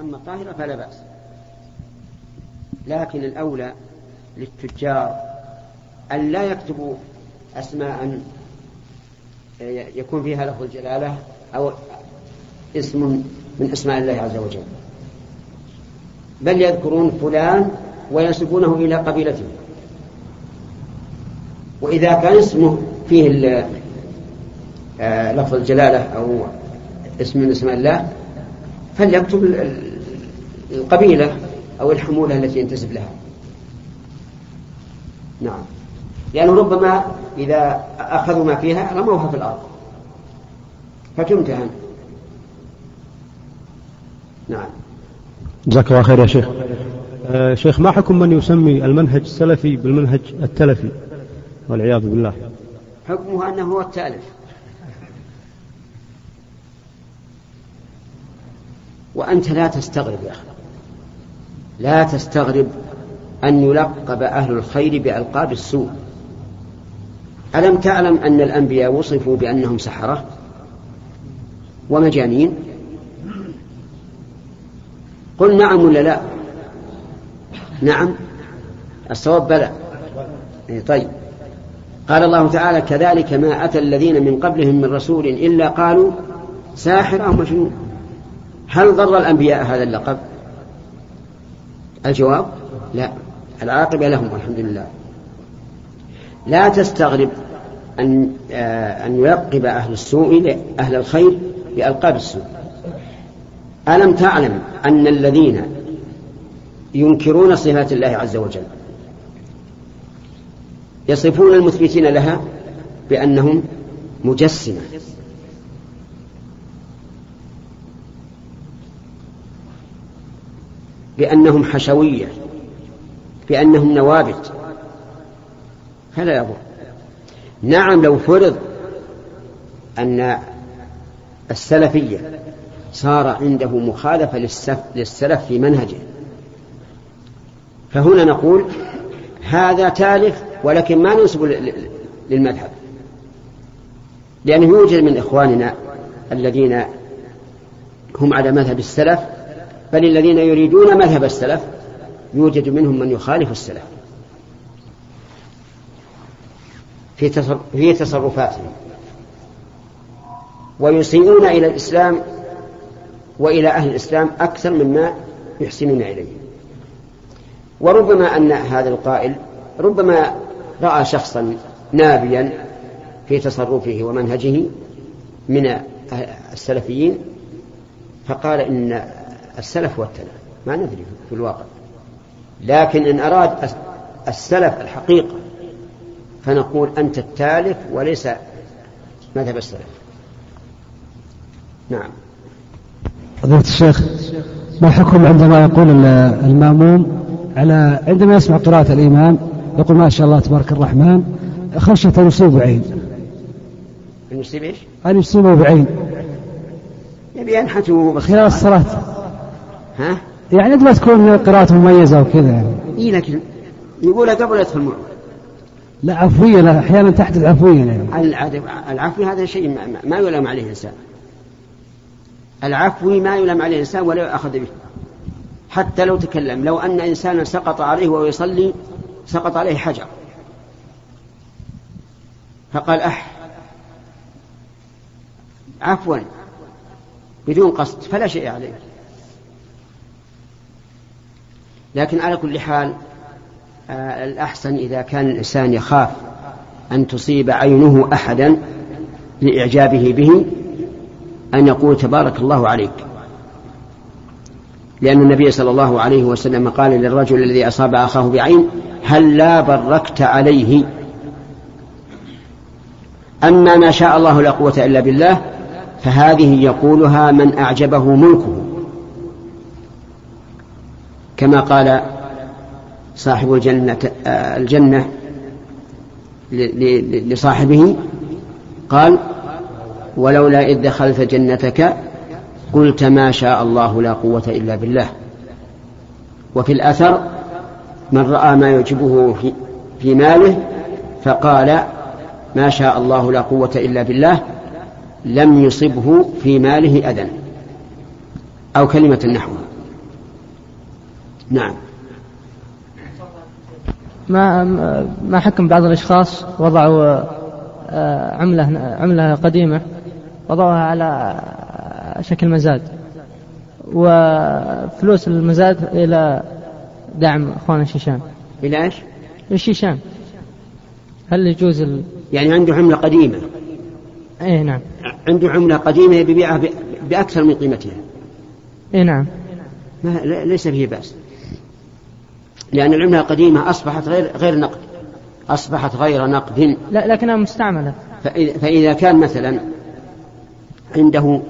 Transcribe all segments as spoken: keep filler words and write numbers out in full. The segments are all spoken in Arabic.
أما الطاهرة فلا بأس. لكن الأولى للتجار أن لا يكتبوا أسماء يكون فيها لفظ الجلالة أو اسم من أسماء الله عز وجل، بل يذكرون فلان وينسبونه إلى قبيلته. وإذا كان اسمه فيه لفظ الجلالة أو اسم من اسماء الله فليكتب القبيلة أو الحمولة التي ينتسب لها. نعم، لأنه يعني ربما إذا أخذوا ما فيها رموها في الأرض فتمتهن. نعم، جزاك الله خير يا شيخ. آه شيخ، ما حكم من يسمي المنهج السلفي بالمنهج التلفي والعياذ بالله؟ حكمه أنه هو التالف، وأنت لا تستغرب يا أخي، لا تستغرب أن يلقب أهل الخير بألقاب السوء. ألم تعلم أن الأنبياء وصفوا بأنهم سحرة ومجانين؟ قل نعم ولا لا؟ نعم، الصواب بلى. طيب، قال الله تعالى: كذلك ما أتى الذين من قبلهم من رسول إلا قالوا ساحر أو مجنون. هل ضر الأنبياء هذا اللقب؟ الجواب لا، العاقبة لهم والحمد لله. لا تستغرب أن أن يلقب أهل السوء أهل الخير بألقاب السوء. ألم تعلم أن الذين ينكرون صفات الله عز وجل يصفون المثبتين لها بأنهم مجسمة؟ بأنهم حشوية، بأنهم نوابت. فلا يضر. نعم، لو فرض أن السلفية صار عنده مخالفة للسلف في منهجه، فهنا نقول هذا تالف، ولكن ما ننسب للمذهب، لأنه يوجد من إخواننا الذين هم على مذهب السلف، بل الذين يريدون مذهب السلف يوجد منهم من يخالف السلف في تصرفاتهم، ويسيئون إلى الإسلام وإلى أهل الإسلام أكثر مما يحسنون إليه. وربما أن هذا القائل ربما رأى شخصا نابيا في تصرفه ومنهجه من السلفيين فقال إن السلف والتلف، ما ندري في الواقع. لكن إن أراد السلف الحقيقة فنقول أنت التالف وليس مذهب السلف. نعم. فضيلة الشيخ، ما حكم عندما يقول الماموم على عندما يسمع قراءة الإمام يقول ما شاء الله تبارك الرحمن خشية أن يصيب بعين؟ أن يصيب إيش؟ أن يصيبه بعين، يبي ينحته خلال الصلاة. ها؟ يعني لا تكون قراءة مميزة وكذا يعني. إيه، لكن يقول قبل يدخل معه. لا، عفوية، لا، أحيانا تحدث عفوية يعني. العفو هذا شيء ما يلام عليه الإنسان. العفو ما يلام عليه الإنسان ولا يؤخذ به، حتى لو تكلم. لو أن إنسانا سقط عليه وهو يصلي سقط عليه حجر فقال أح عفوا بدون قصد فلا شيء عليه. لكن على كل حال الأحسن إذا كان الإنسان يخاف أن تصيب عينه أحدا لإعجابه به أن يقول تبارك الله عليك، لأن النبي صلى الله عليه وسلم قال للرجل الذي أصاب أخاه بعين هل لا بركت عليه. أما ما شاء الله لا قوة إلا بالله فهذه يقولها من أعجبه ملكه، كما قال صاحب الجنة, الجنة لصاحبه قال ولولا إذ دخلت جنتك قلت ما شاء الله لا قوة إلا بالله. وفي الأثر من رأى ما يعجبه في, في ماله فقال ما شاء الله لا قوة إلا بالله لم يصبه في ماله أذى، أو كلمة نحوها. نعم. ما ما حكم بعض الأشخاص وضعوا عملة عملة قديمة وضعوها على شكل مزاد، وفلوس المزاد إلى دعم أخوان الشيشان. إلى إيش؟ الشيشان. هل يجوز ال... يعني عنده عملة قديمة. إيه نعم. عنده عملة قديمة يبيعها بأكثر من قيمتها. إيه نعم. ما ليس فيه بأس، لأن العملة القديمة أصبحت غير غير نقد، أصبحت غير نقد. لا لكنها مستعملة. فإذا, فإذا كان مثلا عنده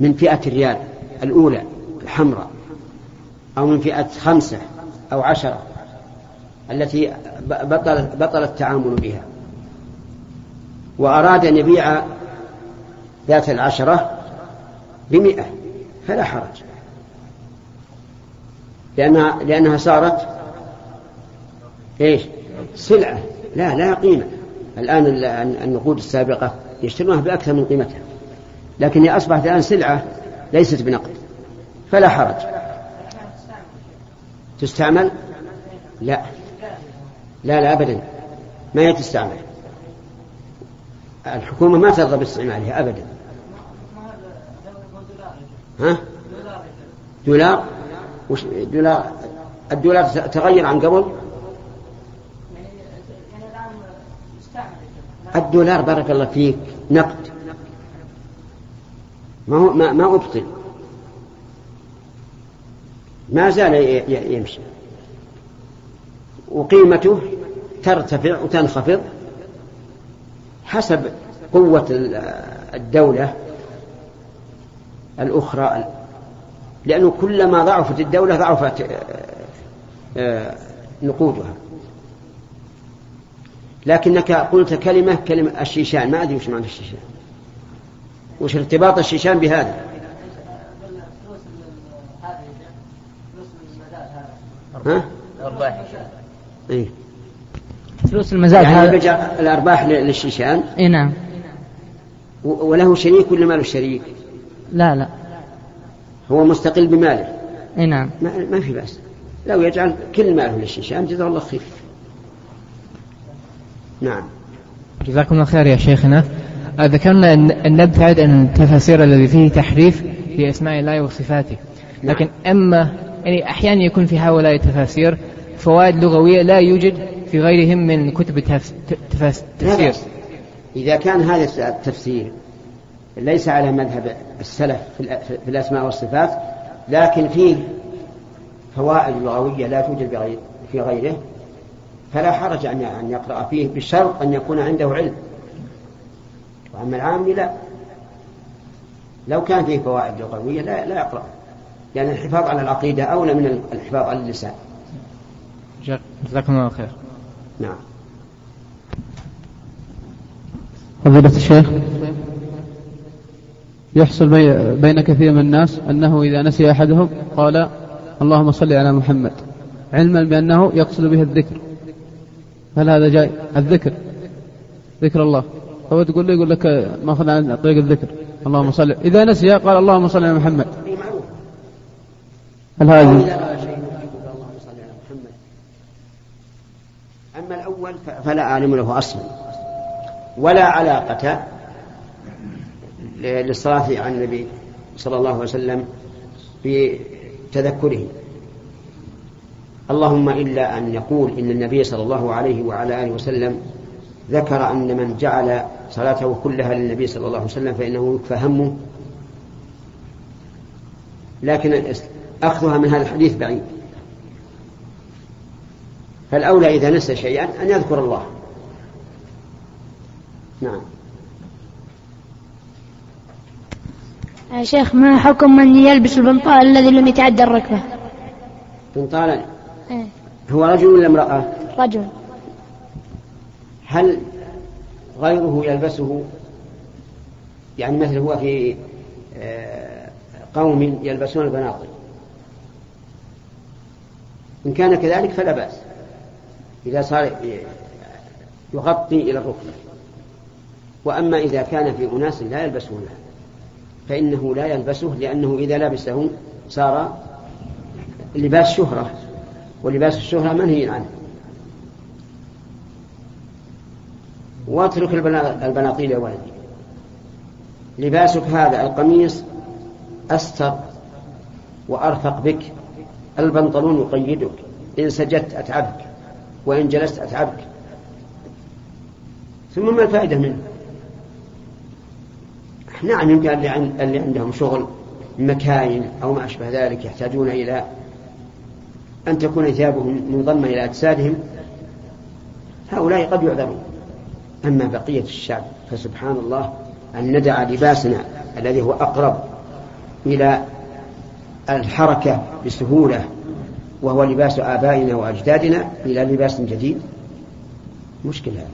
من فئة الريال الأولى الحمراء، أو من فئة خمسة أو عشرة التي بطل بطل التعامل بها، وأراد أن يبيع ذات العشرة بمئة، فلا حرج، لأنها, لأنها صارت إيش؟ سلعة لا لا قيمة. الآن النقود السابقة يشترونها بأكثر من قيمتها، لكن هي أصبحت الآن سلعة ليست بنقد، فلا حرج. تستعمل؟ لا لا لا أبدا، ما هي تستعمل، الحكومة ما ترضى باستعمالها أبدا. ها؟ دولار؟ وش دولار؟ الدولار تغير عن قبل. الدولار بارك الله فيك نقد، ما هو ما ما أبطل، ما زال يمشي، وقيمته ترتفع وتنخفض حسب قوة الدولة الأخرى، لأنه كلما ضعفت الدولة ضعفت نقودها. لكنك قلت كلمة كلمة الشيشان، ما أدري وش معنى الشيشان، وش ارتباط الشيشان بهذا؟ ها؟ إيه؟ فلوس المزاد يعني بيجع الأرباح للشيشان. إيه نعم. وله شريك ولا ماله شريك؟ لا لا، هو مستقل بماله. إيه نعم. ما, ما في بأس لو يجعل كل ماله للشيشان، جزاه الله خير. نعم. جزاكم الله خير يا شيخنا. ذكرنا أن نبتعد عن التفاسير الذي فيه تحريف لأسماء الله وصفاته. نعم. لكن أما يعني أحيانا يكون في هؤلاء التفاسير فوائد لغوية لا يوجد في غيرهم من كتب التفسير. إذا كان هذا التفسير ليس على مذهب السلف في الأسماء والصفات، لكن فيه فوائد لغوية لا توجد في غيره، فلا حرج أن يقرأ فيه، بشرط أن يكون عنده علم. وأما العامي لا، لو كان فيه فوائد لغوية لا, لا يقرأ، لأن يعني الحفاظ على العقيدة أولى من الحفاظ على اللسان. جزاكم الله خير. نعم. فضيلة الشيخ، يحصل بين كثير من الناس أنه إذا نسي أحدهم قال اللهم صل على محمد، علما بأنه يقصد به الذكر. هل هذا جاي؟ الذكر ذكر الله، هو تقول لي يقول لك ما أخذ عن طريق الذكر اللهم صل، إذا نسي قال اللهم صل على محمد. هل هذا؟ أما الأول فلا أعلم له أصلا ولا علاقة للصلاة عن النبي صلى الله عليه وسلم بتذكره، اللهم إلا أن يقول إن النبي صلى الله عليه وعلى آله وسلم ذكر أن من جعل صلاته كلها للنبي صلى الله عليه وسلم فإنه يكفى همه، لكن أخذها من هذا الحديث بعيد. فالأولى إذا نسى شيئا أن يذكر الله. نعم. يا شيخ، ما حكم من يلبس البنطال الذي لم يتعدى الركبة؟ بنطالا إيه؟ هو رجل ولا امرأة؟ رجل. هل غيره يلبسه؟ يعني مثل هو في قوم يلبسون البناطيل، إن كان كذلك فلا بأس إذا صار يغطي إلى الركبة. وأما إذا كان في أناس لا يلبسونه فإنه لا يلبسه، لأنه إذا لبسه صار لباس شهرة، ولباس الشهرة منهي عنه. واترك البناطيل يا ولدي، لباسك هذا القميص أستر وأرفق بك، البنطلون يقيدك، إن سجدت أتعبك وإن جلست أتعبك. ثم ما الفائدة منه؟ نعم يمكن اللي عندهم شغل مكاين أو ما أشبه ذلك يحتاجون إلى أن تكون ثيابهم منضمة إلى أجسادهم، هؤلاء قد يعذرون. أما بقية الشعب فسبحان الله أن ندع لباسنا الذي هو أقرب إلى الحركة بسهولة وهو لباس آبائنا وأجدادنا إلى لباس جديد، مشكلة.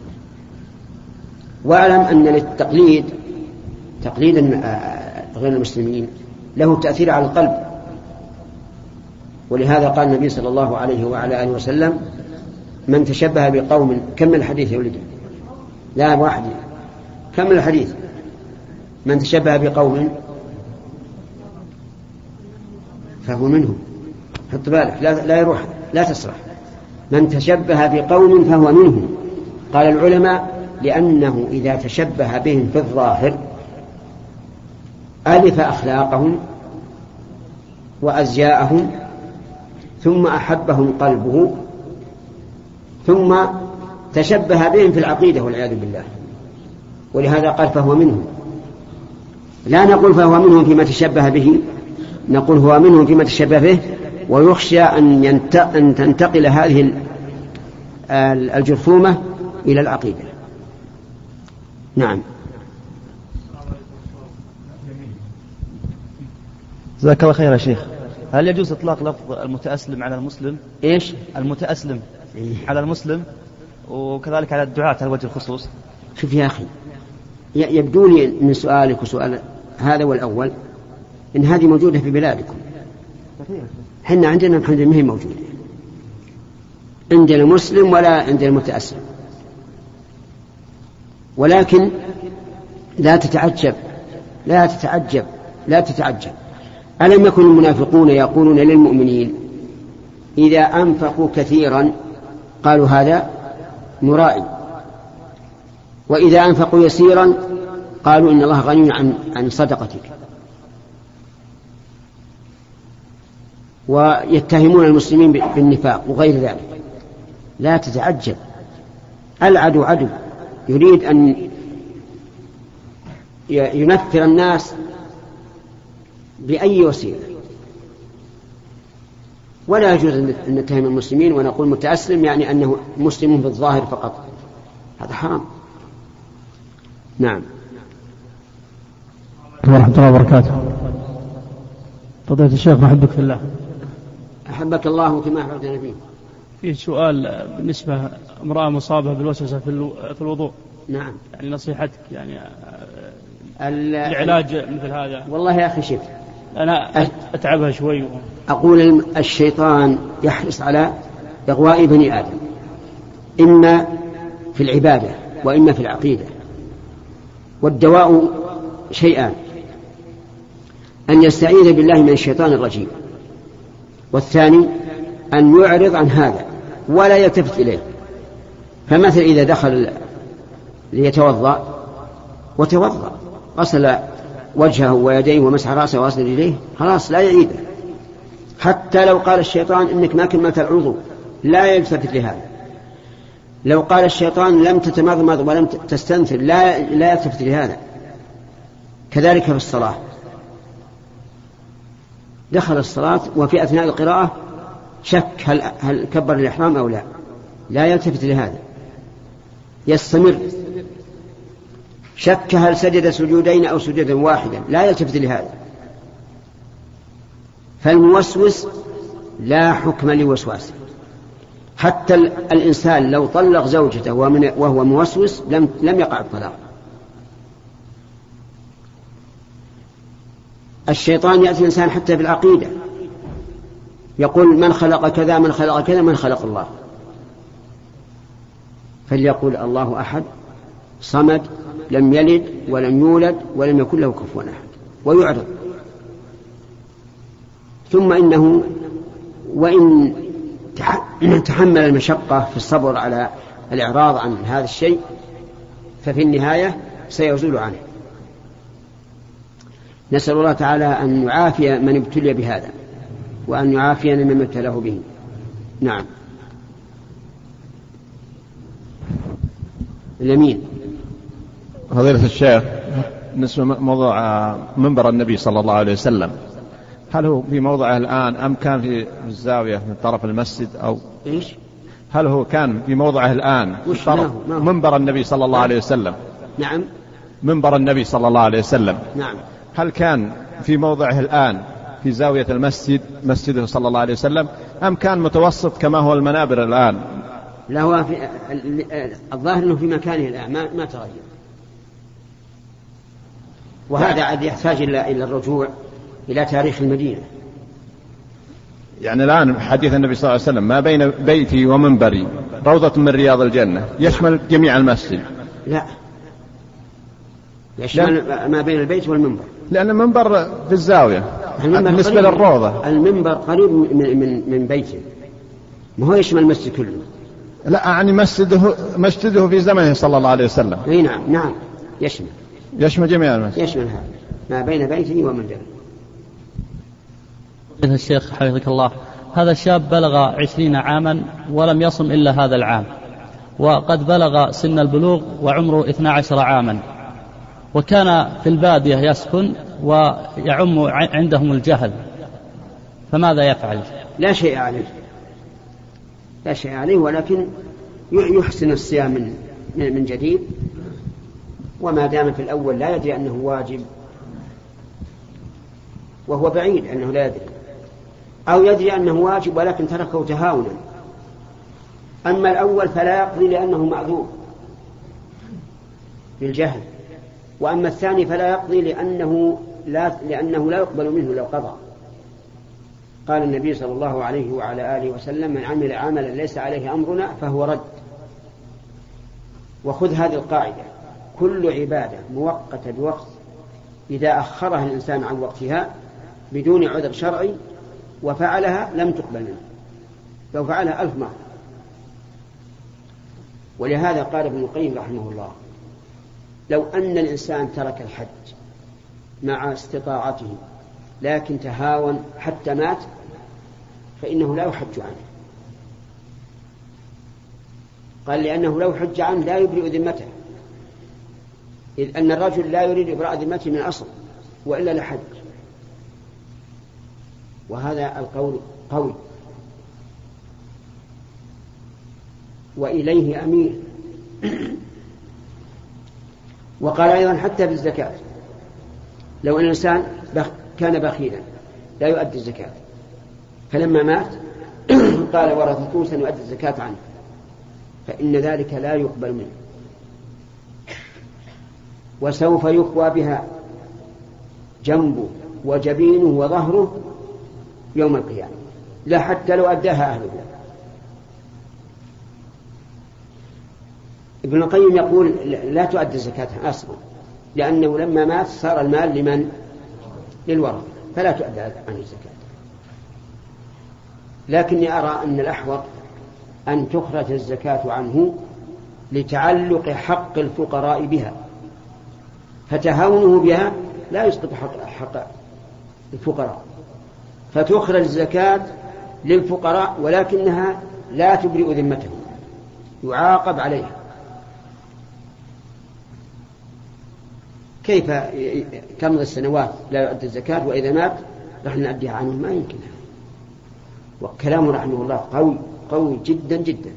واعلم أن للتقليد، تقليد غير المسلمين، له تأثير على القلب، ولهذا قال النبي صلى الله عليه وعلى آله وسلم: من تشبه بقوم. كم الحديث يا ولدي؟ لا واحد. كم الحديث؟ من تشبه بقوم فهو منهم. حط بالك، لا, لا يروح، لا تسرح. من تشبه بقوم فهو منهم. قال العلماء: لأنه إذا تشبه بهم في الظاهر ألف أخلاقهم وأزياءهم، ثم أحبهم قلبه، ثم تشبه بهم في العقيدة والعياذ بالله. ولهذا قال فهو منهم. لا نقول فهو منهم فيما تشبه به، نقول هو منهم فيما تشبه به. ويخشى أن, أن تنتقل هذه الجرثومة إلى العقيدة. نعم. جزاك الله خير يا شيخ. هل يجوز اطلاق لفظ المتأسلم على المسلم؟ ايش؟ المتأسلم إيه؟ على المسلم، وكذلك على الدعاة على وجه الخصوص. شوف يا اخي، يبدو لي من سؤالك وسؤال هذا والاول ان هذه موجودة في بلادكم. احنا عندنا الحمد لله ما هي موجودة. عند المسلم ولا عند المتأسلم. ولكن لا تتعجب لا تتعجب لا تتعجب ألم يكن المنافقون يقولون للمؤمنين إذا أنفقوا كثيرا قالوا هذا مرائي، وإذا أنفقوا يسيرا قالوا إن الله غني عن عن صدقتك. ويتهمون المسلمين بالنفاق وغير ذلك. لا تتعجب، العدو عدو يريد أن ينفر الناس بأي وسيلة. ولا يجوز أن نتهم المسلمين ونقول متأسلم يعني أنه مسلم بالظاهر فقط، هذا حرام. نعم. ورحمة الله وبركاته. فضيلة الشيخ أحبك في الله. أحبك الله كما أحببت نبيه. فيه سؤال بالنسبة امرأة مصابة بالوسوسة في الوضوء. نعم. يعني نصيحتك يعني العلاج مثل هذا. والله يا أخي شيخ أنا أتعبها شوي. أقول الشيطان يحرص على إغواء بني آدم، إما في العبادة وإما في العقيدة. والدواء شيئان: أن يستعيذ بالله من الشيطان الرجيم، والثاني أن يعرض عن هذا ولا يلتفت إليه. فمثل إذا دخل ليتوضأ وتوضأ، غسل وجهه ويديه ومسح رأسه وغسل إليه، خلاص لا يعيده. حتى لو قال الشيطان إنك ما كملت العضو لا يلتفت لهذا. لو قال الشيطان لم تتمضمض ولم تستنثر لا لا يلتفت لهذا. كذلك في الصلاة، دخل الصلاة وفي أثناء القراءة شك هل, هل كبر الإحرام أو لا، لا يلتفت لهذا، يستمر. شك هل سجد سجودين أو سجدا واحدا، لا يلتفت لهذا. فالموسوس لا حكم لوسواسه. حتى الإنسان لو طلق زوجته وهو موسوس لم, لم يقع الطلاق. الشيطان يأتي الإنسان حتى بالعقيدة، يقول من خلق كذا من خلق كذا من خلق الله، فليقول الله أحد صمد لم يلد ولم يولد ولم يكن له كفوا أحد، ويعرض. ثم إنه وإن تحمل المشقة في الصبر على الإعراض عن هذا الشيء ففي النهاية سيزول عنه. نسأل الله تعالى أن يعافي من ابتلي بهذا وأن يعافينا من ابتلاه به. نعم. اليمين. فضيلة الشيخ، بالنسبة موضوع منبر النبي صلى الله عليه وسلم، هل هو في موضعه الآن أم كان في الزاوية من طرف المسجد أو إيش؟ هل هو كان في موضعه الآن طرف منبر النبي صلى الله عليه وسلم؟ نعم. منبر النبي صلى الله عليه وسلم. نعم. هل كان في موضعه الآن في زاوية المسجد مسجده صلى الله عليه وسلم أم كان متوسط كما هو المنابر الآن؟ لا، هو في الظاهر أنه في مكانه الآن ما تغير. وهذا عاد يحتاج إلى الرجوع إلى تاريخ المدينة. يعني الآن حديث النبي صلى الله عليه وسلم: ما بين بيتي ومنبري روضة من رياض الجنة، يشمل جميع المسجد. لا، يشمل لا. ما بين البيت والمنبر، لأن المنبر في الزاوية بالنسبة للروضة. المنبر قريب من, من, من بيته، ما هو يشمل المسجد كله. لا، يعني مسجده, مسجده في زمنه صلى الله عليه وسلم. اي نعم نعم، يشمل يشمل جميع المسجد، يشمل هذا ما بين بيته ومنبره. الشيخ حفظك الله، هذا الشاب بلغ عشرين عاما ولم يصم إلا هذا العام، وقد بلغ سن البلوغ وعمره اثنا عشر عاما، وكان في البادية يسكن ويعم عندهم الجهل، فماذا يفعل؟ لا شيء عليه، لا شيء عليه، ولكن يحسن الصيام من, من جديد، وما دام في الأول لا يدري أنه واجب وهو بعيد أنه لا يدري، أو يدري أنه واجب ولكن تركه تهاونا. أما الأول فلا يقضي لأنه معذور بالجهل، وأما الثاني فلا يقضي لأنه لا, لأنه لا يقبل منه لو قضى. قال النبي صلى الله عليه وعلى آله وسلم: من عمل عملا ليس عليه أمرنا فهو رد. وخذ هذه القاعدة: كل عبادة موقتة بوقت، إذا أخرها الإنسان عن وقتها بدون عذر شرعي وفعلها لم تقبل منه، لو فعلها ألف مرة. ولهذا قال ابن القيم رحمه الله: لو أن الإنسان ترك الحج مع استطاعته لكن تهاون حتى مات فإنه لا يحج عنه. قال: لأنه لو حج عنه لا يبرئ ذمته، إذ أن الرجل لا يريد إبراء ذمته من أصل، وإلا لحج. وهذا القول قوي وإليه أمير. وقال أيضا حتى بالزكاة: لو أن الإنسان كان بخيلا لا يؤدي الزكاة، فلما مات قال ورثته سنؤدي الزكاة عنه، فإن ذلك لا يقبل منه، وسوف يقوى بها جنبه وجبينه وظهره يوم القيامة، لا حتى لو أداها أهله. ابن القيم يقول: لا تؤدي الزكاة أصلا، لأنه لما مات صار المال لمن؟ للورث، فلا تؤدى عن الزكاة. لكني أرى أن الأحوط أن تخرج الزكاة عنه لتعلق حق الفقراء بها، فتهاونه بها لا يسقط حق, حق الفقراء، فتخرج الزكاة للفقراء ولكنها لا تبرئ ذمته، يعاقب عليها. كيف تمضي السنوات لا يؤدي الزكاة وإذا مات راح نؤديها عنه؟ ما يمكن. والكلام رحمه الله قوي قوي جدا جدا،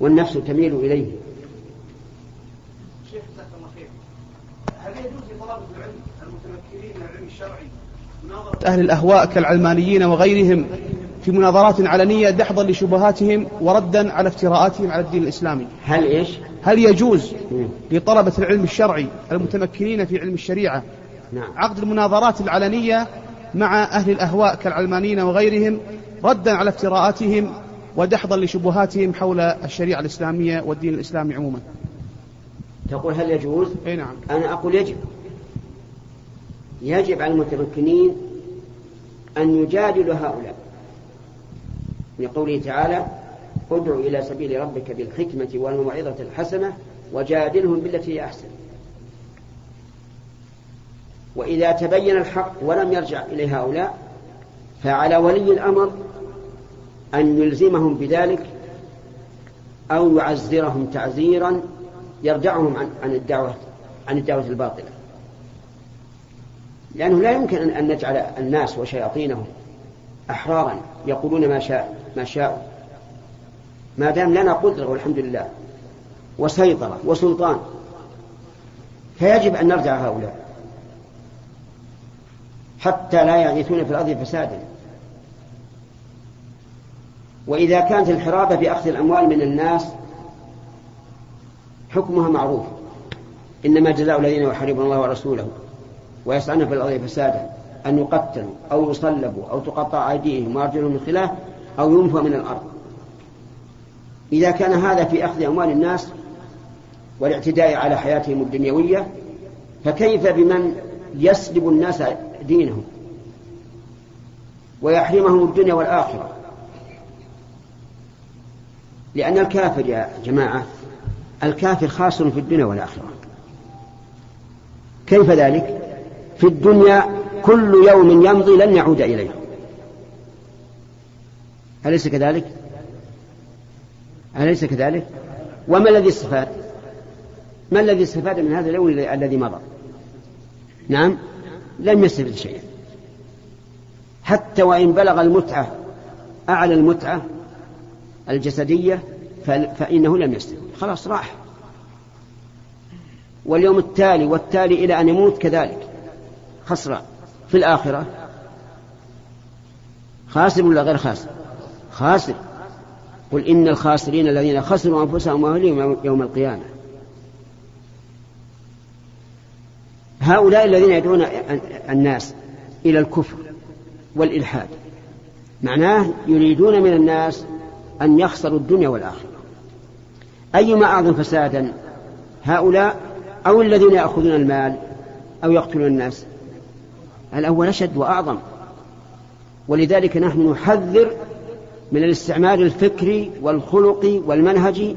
والنفس تميل إليه. شيخ جزاكم الله خير، هل يجوز لطلبة العلم المتمكنين من العلم الشرعي مناظرة أهل الأهواء كالعلمانيين وغيرهم في مناظرات علنية دحضا لشبهاتهم وردا على افتراءاتهم على الدين الإسلامي؟ هل إيش؟ هل يجوز لطلبة العلم الشرعي المتمكنين في علم الشريعة عقد المناظرات العلنية مع أهل الأهواء كالعلمانيين وغيرهم ردا على افتراءاتهم ودحضا لشبهاتهم حول الشريعة الإسلامية والدين الإسلامي عموما؟ تقول هل يجوز؟ أي نعم. أنا أقول يجب، يجب على المتمكنين أن يجادلوا هؤلاء بقوله تعالى: ادع إلى سبيل ربك بالحكمة والموعظة الحسنة وجادلهم بالتي هي أحسن. وإذا تبين الحق ولم يرجع إلى هؤلاء فعلى ولي الأمر أن يلزمهم بذلك أو يعزرهم تعزيرا يرجعهم عن الدعوة عن الدعوة الباطلة، لأنه لا يمكن أن نجعل الناس وشياطينهم أحرارا يقولون ما شاء ما شاءوا، ما دام لنا قدرة والحمد لله وسيطرة وسلطان، فيجب أن نرجع هؤلاء حتى لا يغيثون في الأرض فسادا. وإذا كانت الحرابة بأخذ الأموال من الناس حكمها معروف: إنما جزاء الذين يحاربون الله ورسوله ويسعون في الأرض فسادا أن يقتلوا أو يصلبوا أو تقطع أيديهم وأرجلهم من خلاف أو ينفوا من الأرض. إذا كان هذا في أخذ أموال الناس والاعتداء على حياتهم الدنيوية، فكيف بمن يسلب الناس دينهم ويحرمهم الدنيا والآخرة؟ لأن الكافر يا جماعة، الكافر خاسر في الدنيا والآخرة. كيف ذلك؟ في الدنيا كل يوم يمضي لن يعود إليه، أليس كذلك؟ أليس كذلك؟ وما الذي استفاد؟ ما الذي استفاد من هذا اليوم الذي مضى؟ نعم، لم يستفد شيئا. حتى وإن بلغ المتعة أعلى المتعة الجسدية فإنه لم يستفد، خلاص راح. واليوم التالي والتالي إلى أن يموت كذلك خسران في الآخرة. خاسر ولا غير خاسر؟ خاسر. قل إن الخاسرين الذين خسروا أنفسهم وأهليهم يوم القيامة. هؤلاء الذين يدعون الناس إلى الكفر والإلحاد معناه يريدون من الناس أن يخسروا الدنيا والآخرة. أيما أعظم فسادا، هؤلاء أو الذين يأخذون المال أو يقتلون الناس؟ الأول أشد وأعظم. ولذلك نحن نحذر من الاستعمار الفكري والخلقي والمنهجي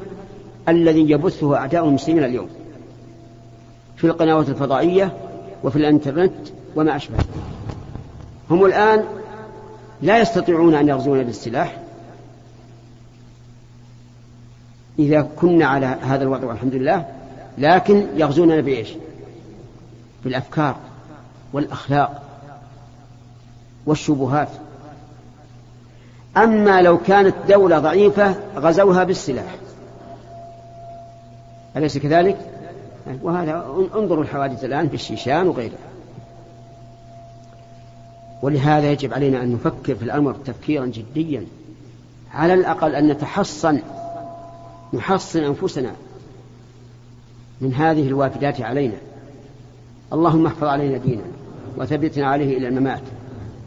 الذي يبثه أعداء المسلمين اليوم في القنوات الفضائية وفي الانترنت وما أشبه. هم الآن لا يستطيعون أن يغزونا بالسلاح. إذا كنا على هذا الوضع والحمد لله، لكن يغزونا بإيش؟ بالأفكار والأخلاق والشبهات. أما لو كانت دولة ضعيفة غزوها بالسلاح، أليس كذلك؟ وهذا انظروا الحوادث الآن في الشيشان وغيرها. ولهذا يجب علينا أن نفكر في الأمر تفكيرا جديا، على الأقل أن نتحصن نحصن أنفسنا من هذه الوافدات علينا. اللهم احفظ علينا ديننا وثبتنا عليه إلى الممات،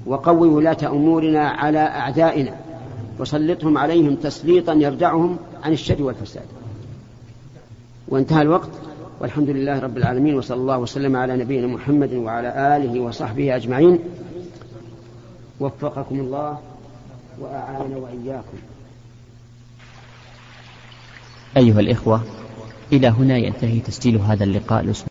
وقوي ولاة أمورنا على أعدائنا، وسلطهم عليهم تسليطا يرجعهم عن الشر والفساد. وانتهى الوقت، والحمد لله رب العالمين، وصلى الله وسلم على نبينا محمد وعلى آله وصحبه أجمعين. وفقكم الله وأعان وإياكم. أيها الإخوة، إلى هنا ينتهي تسجيل هذا اللقاء.